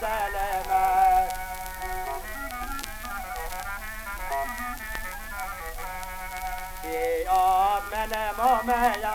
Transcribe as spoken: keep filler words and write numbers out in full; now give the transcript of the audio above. jale ma Om Namah Shivaya.